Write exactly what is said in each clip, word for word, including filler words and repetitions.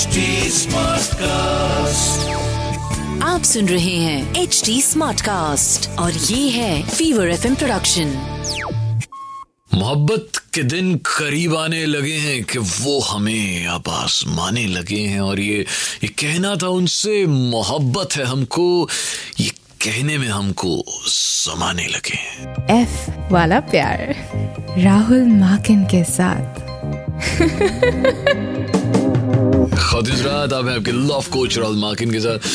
H D Smartcast, आप सुन रहे हैं एच डी स्मार्टकास्ट और ये है फीवर एफ प्रोडक्शन। मोहब्बत के दिन करीब आने लगे हैं कि वो हमें अब आसमाने लगे हैं, और ये ये कहना था उनसे मोहब्बत है हमको, ये कहने में हमको समाने लगे हैं। एफ वाला प्यार राहुल मार्किन के साथ। खुदरात आप हैं आपके लव कोच राहुल मार्किन के साथ।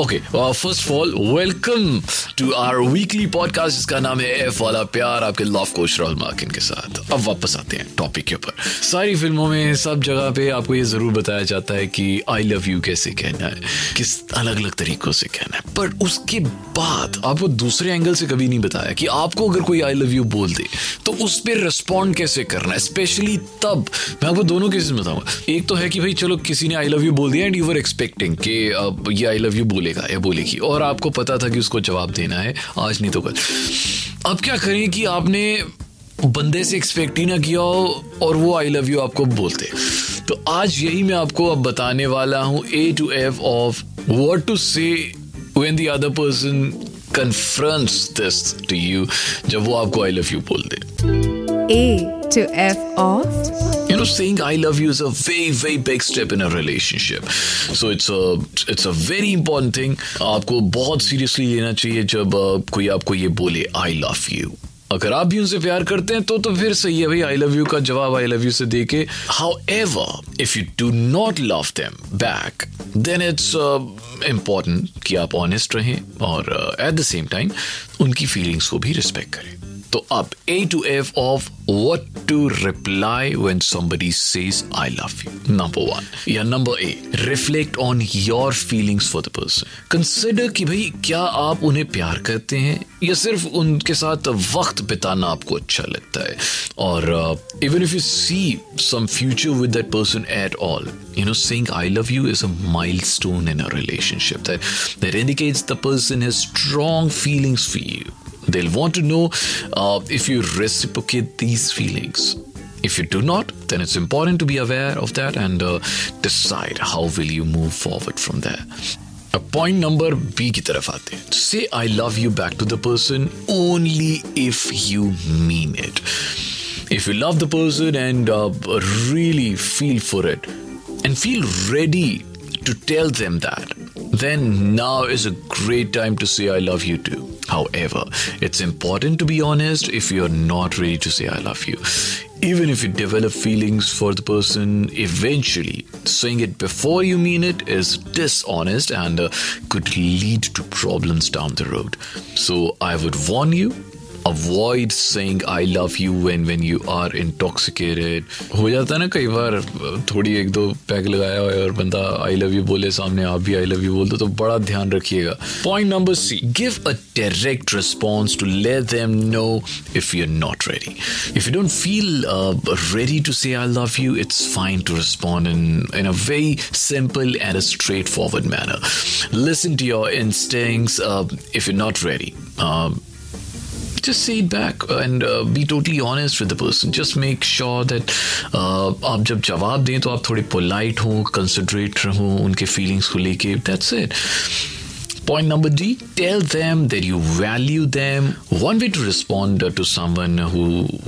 Okay, first of all welcome to our weekly podcast जिसका नाम है एफ वाला प्यार आपके लव कोच राहुल मार्किन के साथ। अब वापस आते हैं टॉपिक के ऊपर। सारी फिल्मों में सब जगह पे आपको ये जरूर बताया जाता है कि आई लव यू कैसे कहना है, किस अलग अलग तरीकों से कहना है, पर उसके बाद आपको दूसरे एंगल से कभी नहीं बताया कि आपको अगर कोई आई लव यू बोल दे तो उस पर रिस्पॉन्ड कैसे करना है, स्पेशली तब। मैं आपको दोनों केसेस बताऊंगा। एक तो है कि भाई चलो किसी ने आई लव यू बोल दिया एंड यू वर एक्सपेक्टिंग कि अब ये आई लव यू बोलेगा या बोलेगी, और आपको पता था कि उसको जवाब देना है आज नहीं तो कल। अब क्या करें कि आपने बंदे से एक्सपेक्ट ही ना किया हो और वो आई लव यू आपको बोलते। तो आज यही मैं आपको अब बताने वाला हूँ, A to F of what to say when the other person confronts this to you, जब वो आपको आई लव यू बोल दे। ए to F off. You know, saying I love you is a very, very big step in a relationship. So it's a, it's a very important thing. आपको बहुत seriously लेना चाहिए जब कोई आपको ये बोले I love you. अगर आप भी उनसे प्यार करते हैं तो तो फिर सही है भाई, आई लव यू का जवाब आई लव यू से देके। However if you do not love them back then it's important कि आप ऑनेस्ट रहें और एट द सेम टाइम उनकी फीलिंग्स को भी रिस्पेक्ट करें। तो अब A to F of what to reply when somebody says I love you. Number one या number A, reflect on your feelings for the person. Consider कि भाई क्या आप उन्हें प्यार करते हैं या सिर्फ उनके साथ वक्त बिताना आपको अच्छा लगता है। और uh, even if you see some future with that person at all, you know, saying I love you is a milestone in a relationship that that indicates the person has strong feelings for you. They'll want to know uh, if you reciprocate these feelings. If you do not, then it's important to be aware of that and uh, decide how will you move forward from there. Ab point number B ki taraf aate hain. Say I love you back to the person only if you mean it. If you love the person and uh, really feel for it and feel ready to tell them that, then now is a great time to say I love you too. However, it's important to be honest if you're not ready to say I love you. Even if you develop feelings for the person, eventually saying it before you mean it is dishonest and uh, could lead to problems down the road. So I would warn you, avoid saying I love you when when you are intoxicated. हो जाता है ना कई बार, थोड़ी एक दो peg लगाया हो और बंदा I love you बोले सामने, आप भी I love you बोल दो, तो बड़ा ध्यान रखिएगा। Point number C, give a direct response to let them know if you're not ready. If you don't feel uh, ready to say I love you, it's fine to respond in in a very simple and a straightforward manner. Listen to your instincts uh, if you're not ready. Um, Just say it back and uh, be totally honest with the person. Just make sure that uh, आप जब जवाब दें तो आप थोड़े polite हो, considerate हो उनके feelings को लेके. That's it. Point number D, tell them that you value them. One way to respond to someone who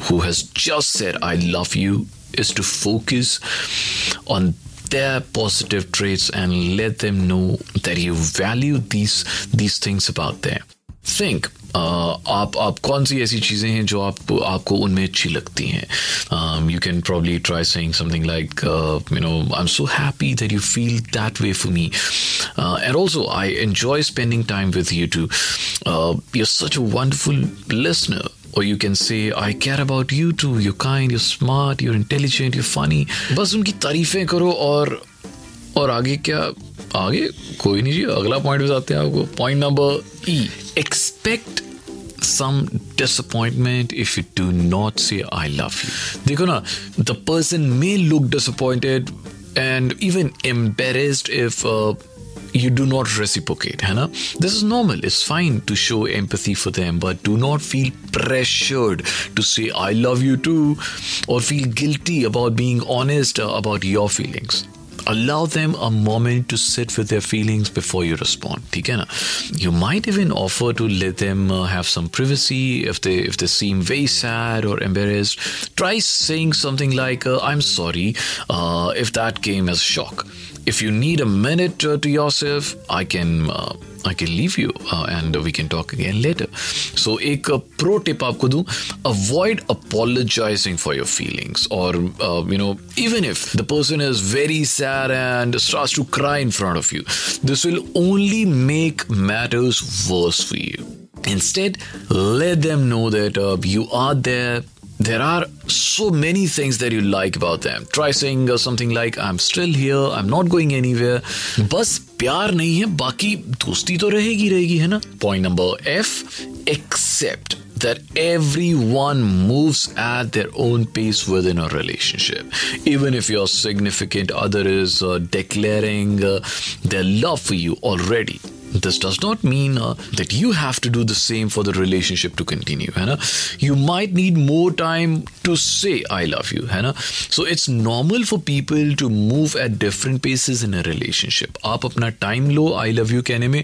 who has just said I love you is to focus on their positive traits and let them know that you value these these things about them. Think uh, आप आप कौन सी ऐसी चीज़ें हैं जो आप आपको उनमें अच्छी लगती हैं. You can probably try saying something like you know I am so happy that you feel that way for me and also I enjoy spending time with you too, you are such a wonderful listener. Or you can say, I care about you too. You're kind, you're smart, you're intelligent, you're funny. बस उनकी तारीफ़ें करो और और आगे क्या, आगे कोई नहीं जी. अगला पॉइंट पे जाते हैं आपको, point number E, expect some disappointment if you do not say I love you. देखो ना, the person may look disappointed and even embarrassed if uh, you do not reciprocate, है ना. This is normal. It's fine to show empathy for them, but do not feel pressured to say I love you too or feel guilty about being honest about your feelings. allow them a moment to sit with their feelings before you respond. ठीक है ना? You might even offer to let them uh, have some privacy if they if they seem very sad or embarrassed. Try saying something like uh, "I'm sorry uh, if that came as a shock. If you need a minute uh, to yourself, I can." Uh, I can leave you uh, and we can talk again later. So, एक pro tip आपको दूं, avoid apologizing for your feelings or uh, you know, even if the person is very sad and starts to cry in front of you, this will only make matters worse for you. Instead, let them know that uh, you are there. There are so many things that you like about them. Try saying something like, I'm still here, I'm not going anywhere. बस प्यार नहीं है, बाकी दोस्ती तो रहेगी रहेगी है ना. Point number F, accept that everyone moves at their own pace within a relationship. Even if your significant other is uh, declaring uh, their love for you already. This does not mean uh, that you have to do the same for the relationship to continue, है ना? You might need more time to say I love you, है ना? So it's normal for people to move at different paces in a relationship. आप अपना time low I love you कहने में,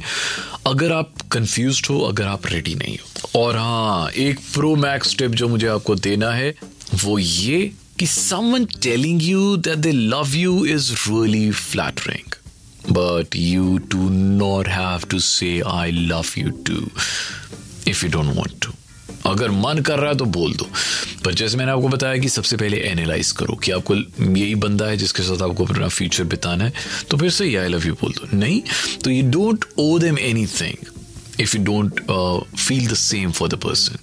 अगर आप confused हो, अगर आप ready नहीं हो. और हाँ, एक pro max tip जो मुझे आपको देना है, वो ये कि someone telling you that they love you is really flattering. But you do not have to say I love you too if you don't want to. अगर मन कर रहा है तो बोल दो, पर जैसे मैंने आपको बताया कि सबसे पहले एनालाइज करो कि आपको यही बंदा है जिसके साथ आपको अपना फ्यूचर बिताना है, तो फिर से आई लव यू बोल दो. नहीं तो you don't owe them anything if you don't feel the same for the person.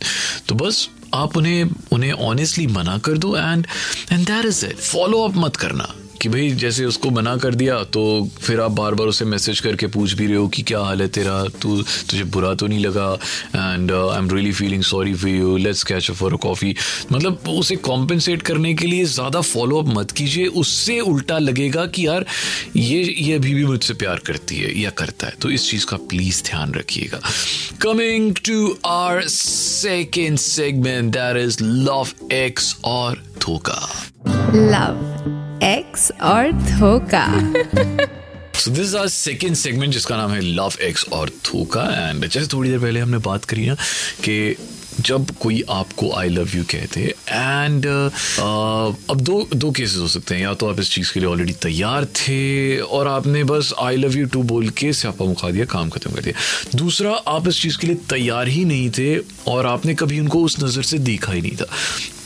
तो बस आप उन्हें उन्हें ऑनेस्टली मना कर दो and and that is it. Follow up मत करना कि भाई जैसे उसको मना कर दिया तो फिर आप बार बार उसे मैसेज करके पूछ भी रहे हो कि क्या हाल है तेरा, तू तुझे बुरा तो नहीं लगा, and I am really feeling sorry for you, let's catch up for a coffee. मतलब उसे कॉम्पेंसेट करने के लिए ज़्यादा फॉलो अप मत कीजिए, उससे उल्टा लगेगा कि यार ये ये अभी भी मुझसे प्यार करती है या करता है. तो इस चीज़ का प्लीज़ ध्यान रखिएगा. Coming to our second segment, that is love ex और धोखा. लव एक्स और धोखा. So this is our second segment जिसका नाम है लव एक्स और धोखा. एंड जैसे थोड़ी देर पहले हमने बात करी ना कि जब कोई आपको आई लव यू कहते एंड uh, अब दो दो केसेस हो सकते हैं. या तो आप इस चीज़ के लिए ऑलरेडी तैयार थे और आपने बस आई लव यू टू बोल के स्यापा मुखा दिया, काम खत्म कर दिया. दूसरा, आप इस चीज़ के लिए तैयार ही नहीं थे और आपने कभी उनको उस नज़र से देखा ही नहीं था.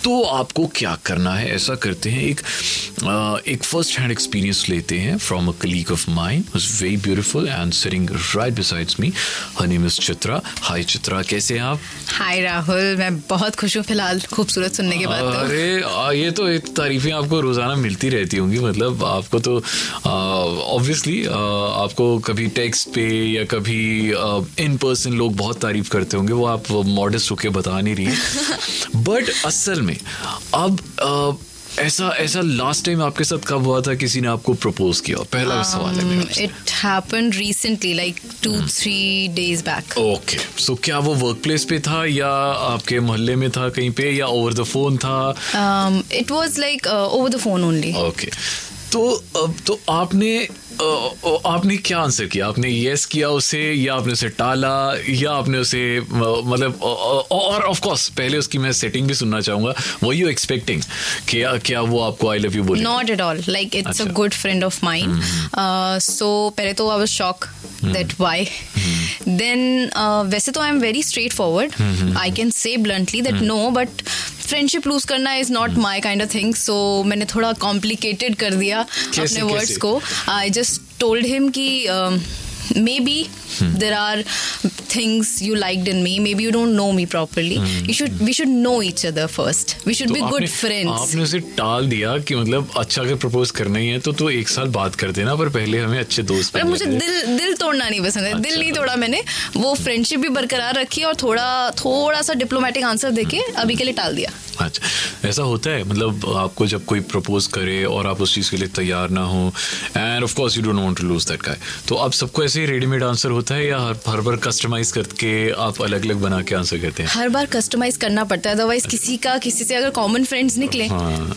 तो आपको क्या करना है, ऐसा करते हैं, एक एक फर्स्ट हैंड एक्सपीरियंस लेते हैं from a colleague of mine who is very beautiful and sitting right besides me. Her name is Chitra. Hi Chitra, कैसे हैं आप? हाय राहुल, मैं बहुत खुश हूँ फिलहाल, खूबसूरत सुनने के बाद. अरे आ, ये तो एक तारीफें आपको रोज़ाना मिलती रहती होंगी. मतलब आपको तो ऑब्वियसली आपको कभी टेक्स्ट पे या कभी इन पर्सन लोग बहुत तारीफ करते होंगे, वो आप मॉडस्ट होके बता नहीं रही. बट असल में अब uh... ऐसा ऐसा लास्ट टाइम आपके साथ कब हुआ था किसी ने आपको प्रपोज किया? पहला um, सवाल है मेरा. It happened recently, like two three days back. Okay, so क्या वो वर्कप्लेस पे था या आपके मोहल्ले में था कहीं पे या ओवर द फोन था? It was like over the phone only. Okay, तो अब तो आपने आपने क्या आंसर किया? आपने येस किया उसे या आपने उसे टाला या आपने उसे मतलब, और ऑफ कोर्स पहले उसकी मैं सेटिंग भी सुनना चाहूंगा. वर यू एक्सपेक्टिंग क्या क्या वो आपको आई लव यू बोले? Not at all, like it's a good friend of mine. So पहले तो I was shock that why. Then वैसे तो I am very straightforward, I can say bluntly that no, but friendship lose करना is not my kind of thing. So मैंने थोड़ा complicated कर दिया अपने वर्ड्स को. आई जस्ट टोल्ड हिम कि maybe there are things you liked in me, maybe you don't know me properly, you should we should know each other first, we should be good friends. आपने उसे टाल दिया कि मतलब अच्छा अगर propose करना ही है तो तो एक साल बात कर देना, पर पहले हमें अच्छे दोस्त. मुझे दिल दिल तोड़ना नहीं पसंद है. अच्छा, दिल नहीं तोड़ा मैंने, वो फ्रेंडशिप भी बरकरार रखी और थोड़ा थोड़ा सा डिप्लोमेटिक आंसर देके अभी के लिए टाल दिया. अच्छा, ऐसा होता है मतलब आपको जब कोई प्रपोज करे और आप उस चीज़ के लिए तैयार ना हो and of course you don't want to lose that guy, तो आप सबको ऐसे ही रेडीमेड आंसर होता है या हर हर बार कस्टमाइज करके आप अलग अलग बना के आंसर करते हैं? हर बार कस्टमाइज करना पड़ता है, अदरवाइज किसी का किसी से अगर कॉमन फ्रेंड्स निकले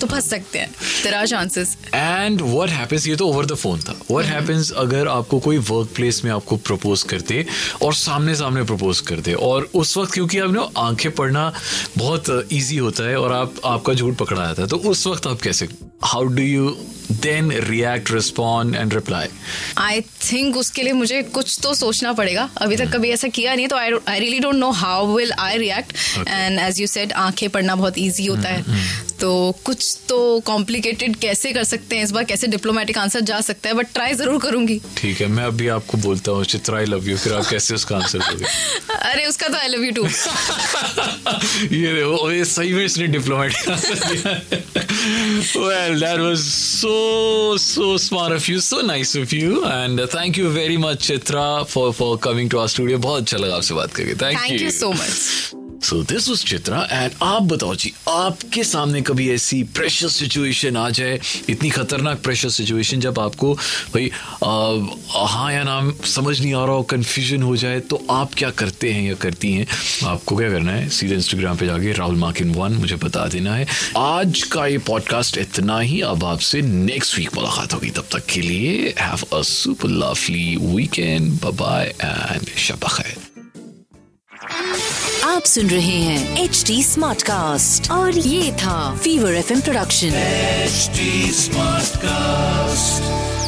तो फंस सकते हैं, there are chances. And what happens, ये तो ओवर द फोन था, व्हाट हैपेंस अगर आपको कोई वर्क प्लेस में आपको प्रपोज करते और सामने सामने प्रपोज करते, और उस वक्त क्योंकि आपने आंखें पढ़ना बहुत ईजी होता है और आप आपका झूठ पकड़ा जाता है, तो उस वक्त आप कैसे, how do you then react, respond and reply? I think उसके लिए मुझे कुछ तो सोचना पड़ेगा, अभी तक कभी ऐसा किया नहीं, तो I I really don't know how will I react. And as you said आंखें पढ़ना बहुत ईजी होता है, तो कुछ तो कॉम्प्लिकेटेड कैसे कर सकते हैं, इस बार कैसे डिप्लोमेटिक आंसर जा सकता है, बट ट्राई जरूर करूंगी। ठीक है, मैं अभी आपको बोलता हूँ चित्रा आई लव यू, फिर आप कैसे उसका आंसर दोगे? अरे उसका तो आई लव यू टू। ये देखो, ये सही में इसने डिप्लोमेटिक आंसर दिया। Well that was so so smart of you, so nice of you, and uh, thank you very much Chitra for for coming to our studio. बहुत अच्छा लगा आपसे बात करके, thank you. Thank you so much. So this was Chitra, and आप बताओ जी आपके सामने कभी ऐसी प्रेशर सिचुएशन आ जाए, इतनी खतरनाक प्रेशर सिचुएशन जब आपको भाई हाँ या नाम समझ नहीं आ रहा हो, कन्फ्यूजन हो जाए, तो आप क्या करते हैं या करती हैं? आपको क्या करना है, सीधे इंस्टाग्राम पे जाके राहुल मार्किन वन मुझे बता देना है। आज का ये पॉडकास्ट इतना ही, अब आपसे नेक्स्ट वीक मुलाकात होगी, तब तक के लिए have a super lovely weekend, bye bye and शब खैर। आप सुन रहे हैं एच डी स्मार्ट कास्ट और ये था fever F M production H D smart cast.